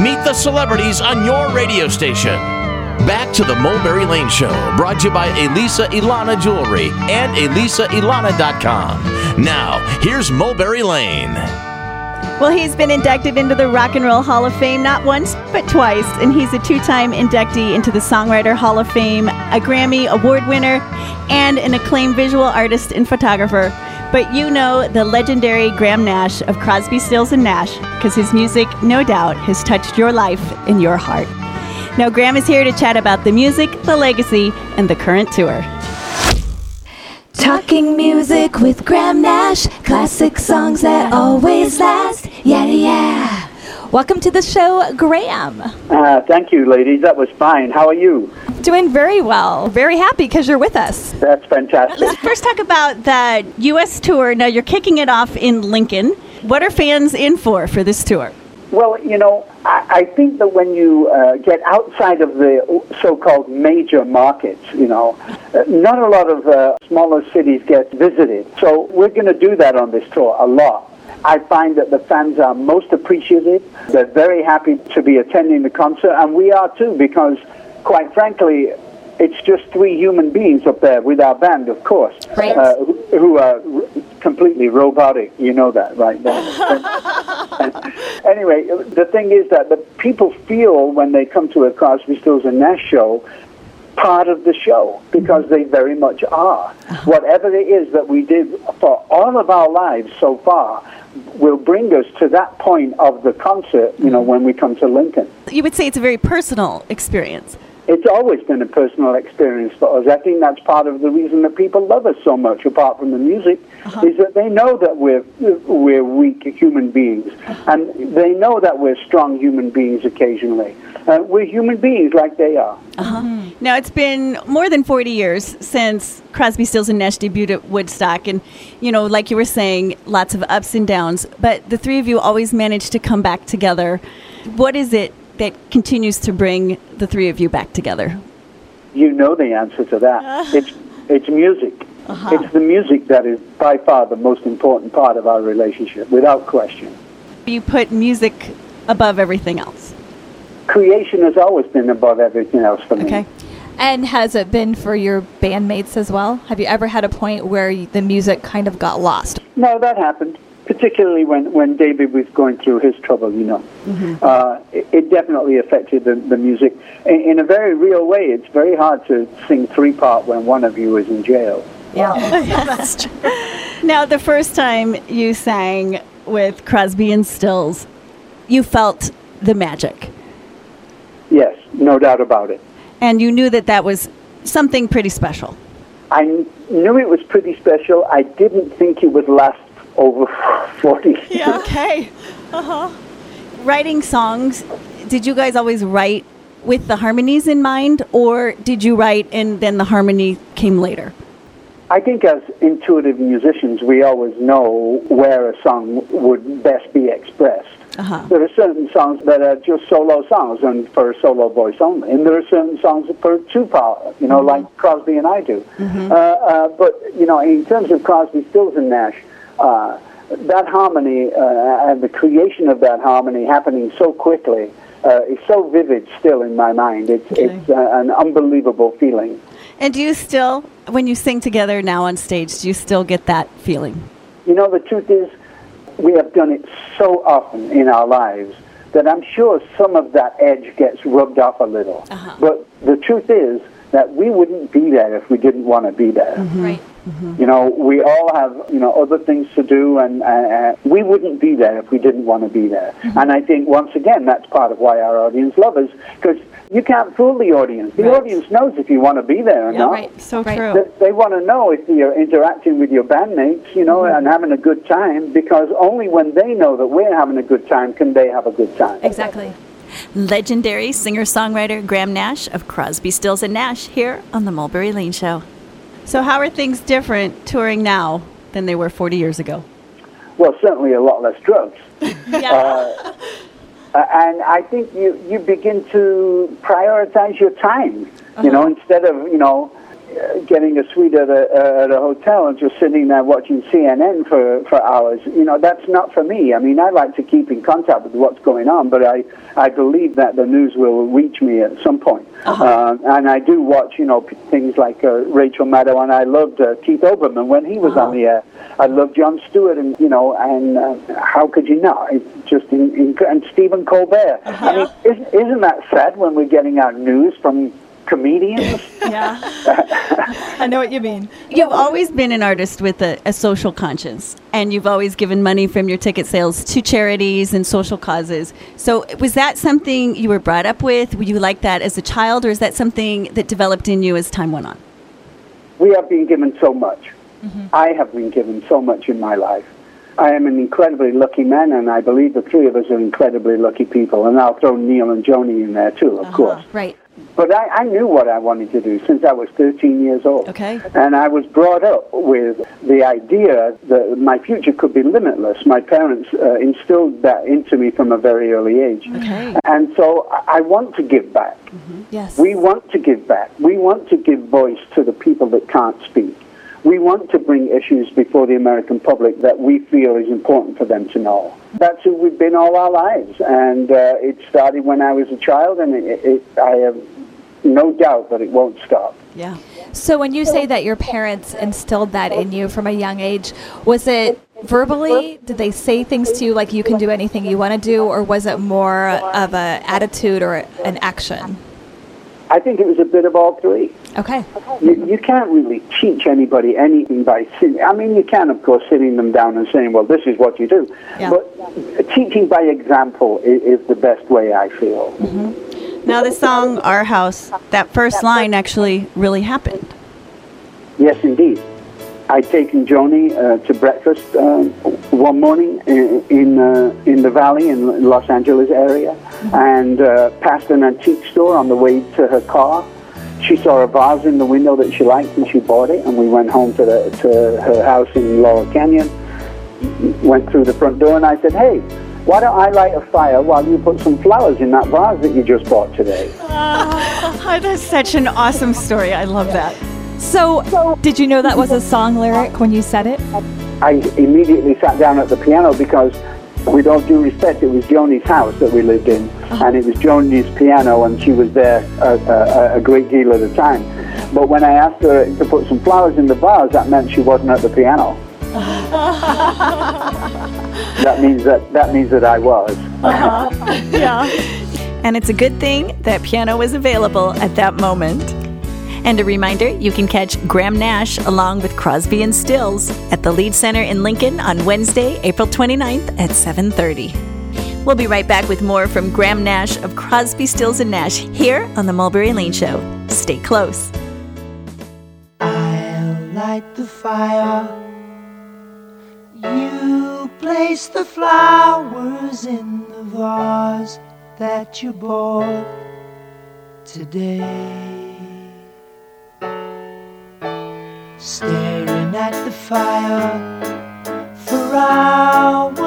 Meet the celebrities on your radio station. Back to the Mulberry Lane Show, brought to you by Elisa Ilana Jewelry and ElisaIlana.com. Now, here's Mulberry Lane. Well, he's been inducted into the Rock and Roll Hall of Fame not once, but twice. And he's a two-time inductee into the Songwriter Hall of Fame, a Grammy Award winner, and an acclaimed visual artist and photographer. But you know the legendary Graham Nash of Crosby, Stills, and Nash, because his music, no doubt, has touched your life and your heart. Now, Graham is here to chat about the music, the legacy, and the current tour. Talking music with Graham Nash, classic songs that always last, yeah, yeah. Welcome to the show, Graham. Thank you, ladies. That was fine. How are you? Doing very well. Very happy because you're with us. That's fantastic. Let's first talk about the U.S. tour. Now, you're kicking it off in Lincoln. What are fans in for this tour? Well, you know, I think that when you get outside of the so-called major markets, you know, not a lot of smaller cities get visited. So we're going to do that on this tour a lot. I find that the fans are most appreciative. They're very happy to be attending the concert, and we are too, because, quite frankly, it's just three human beings up there with our band, of course, right. Who are completely robotic. You know that, right? Anyway, the thing is that the people feel when they come to a Crosby, Stills and Nash show, part of the show, because they very much are. Whatever it is that we did for all of our lives so far will bring us to that point of the concert, you know, when we come to Lincoln. You would say it's a very personal experience. It's always been a personal experience for us. I think that's part of the reason that people love us so much, apart from the music, is that they know that we're weak human beings, and they know that we're strong human beings occasionally. We're human beings like they are. Now, it's been more than 40 years since Crosby, Stills and Nash debuted at Woodstock, and, you know, like you were saying, lots of ups and downs, but the three of you always managed to come back together. What is it that continues to bring the three of you back together? You know the answer to that. It's music. It's the music that is by far the most important part of our relationship, without question. You put music above everything else. Creation has always been above everything else for me. Okay. And has it been for your bandmates as well? Have you ever had a point where the music kind of got lost? No, that happened. Particularly when David was going through his trouble, you know. It definitely affected the music. In a very real way, it's very hard to sing three-part when one of you is in jail. Yeah, that's true. Now, the first time you sang with Crosby and Stills, you felt the magic. Yes, no doubt about it. And you knew that that was something pretty special. I knew it was pretty special. I didn't think it would last over 40. Yeah, okay. Writing songs, did you guys always write with the harmonies in mind, or did you write and then the harmony came later? I think as intuitive musicians, we always know where a song would best be expressed. There are certain songs that are just solo songs and for a solo voice only, and there are certain songs for two-part, you know, like Crosby and I do. But, you know, in terms of Crosby, Stills and Nash, that harmony and the creation of that harmony happening so quickly is so vivid still in my mind. It's an unbelievable feeling. And do you still, when you sing together now on stage, do you still get that feeling? You know, the truth is, we have done it so often in our lives that I'm sure some of that edge gets rubbed off a little. But the truth is that we wouldn't be there if we didn't want to be there. Right. You know, we all have, you know, other things to do, and we wouldn't be there if we didn't want to be there. And I think, once again, that's part of why our audience loves us, because you can't fool the audience. The audience knows if you want to be there or not. True. They want to know if you're interacting with your bandmates, you know, and having a good time, because only when they know that we're having a good time can they have a good time. Exactly. Legendary singer-songwriter Graham Nash of Crosby, Stills & Nash here on The Mulberry Lane Show. So how are things different touring now than they were 40 years ago? Well, certainly a lot less drugs. And I think you begin to prioritize your time, you know, instead of, you know, getting a suite at a hotel and just sitting there watching CNN for hours. You know, that's not for me. I mean, I like to keep in contact with what's going on, but I believe that the news will reach me at some point. Uh-huh. And I do watch, you know, things like Rachel Maddow, and I loved Keith Olbermann when he was on the air. I loved John Stewart, and, you know, and how could you not? It's just and Stephen Colbert. Uh-huh. I mean, isn't that sad when we're getting our news from comedians? Yeah. I know what you mean. You've always been an artist with a social conscience, and you've always given money from your ticket sales to charities and social causes. So was that something you were brought up with? Were you like that as a child, or is that something that developed in you as time went on? We have been given so much. Mm-hmm. I have been given so much in my life. I am an incredibly lucky man, and I believe the three of us are incredibly lucky people, and I'll throw Neil and Joni in there too, of course. Right. But I knew what I wanted to do since I was 13 years old. Okay. And I was brought up with the idea that my future could be limitless. My parents instilled that into me from a very early age. Okay. And so I want to give back. Mm-hmm. Yes. We want to give back. We want to give voice to the people that can't speak. We want to bring issues before the American public that we feel is important for them to know. That's who we've been all our lives, and it started when I was a child, and I have no doubt that it won't stop. Yeah. So when you say that your parents instilled that in you from a young age, was it verbally? Did they say things to you like you can do anything you want to do, or was it more of an attitude or an action? I think it was a bit of all three. Okay. You can't really teach anybody anything by sitting. I mean, you can, of course, sitting them down and saying, well, this is what you do. Yeah. But teaching by example is the best way, I feel. Mm-hmm. Now, the song, Our House, that first line actually really happened. Yes, indeed. I'd taken Joni to breakfast one morning in the valley in Los Angeles area, and passed an antique store on the way to her car. She saw a vase in the window that she liked, and she bought it, and we went home to her house in Laurel Canyon, went through the front door, and I said, hey, why don't I light a fire while you put some flowers in that vase that you just bought today? That's such an awesome story. I love that. So, did you know that was a song lyric when you said it? I immediately sat down at the piano because, with all due respect, it was Joni's house that we lived in, and it was Joni's piano, and she was there a great deal of the time. But when I asked her to put some flowers in the vase, that meant she wasn't at the piano. That means that I was. Uh-huh. Yeah. And it's a good thing that piano was available at that moment. And a reminder, you can catch Graham Nash along with Crosby and Stills at the Lied Center in Lincoln on Wednesday, April 29th at 7:30. We'll be right back with more from Graham Nash of Crosby, Stills & Nash here on The Mulberry Lane Show. Stay close. I'll light the fire. You place the flowers in the vase that you bought today. Staring at the fire for hours.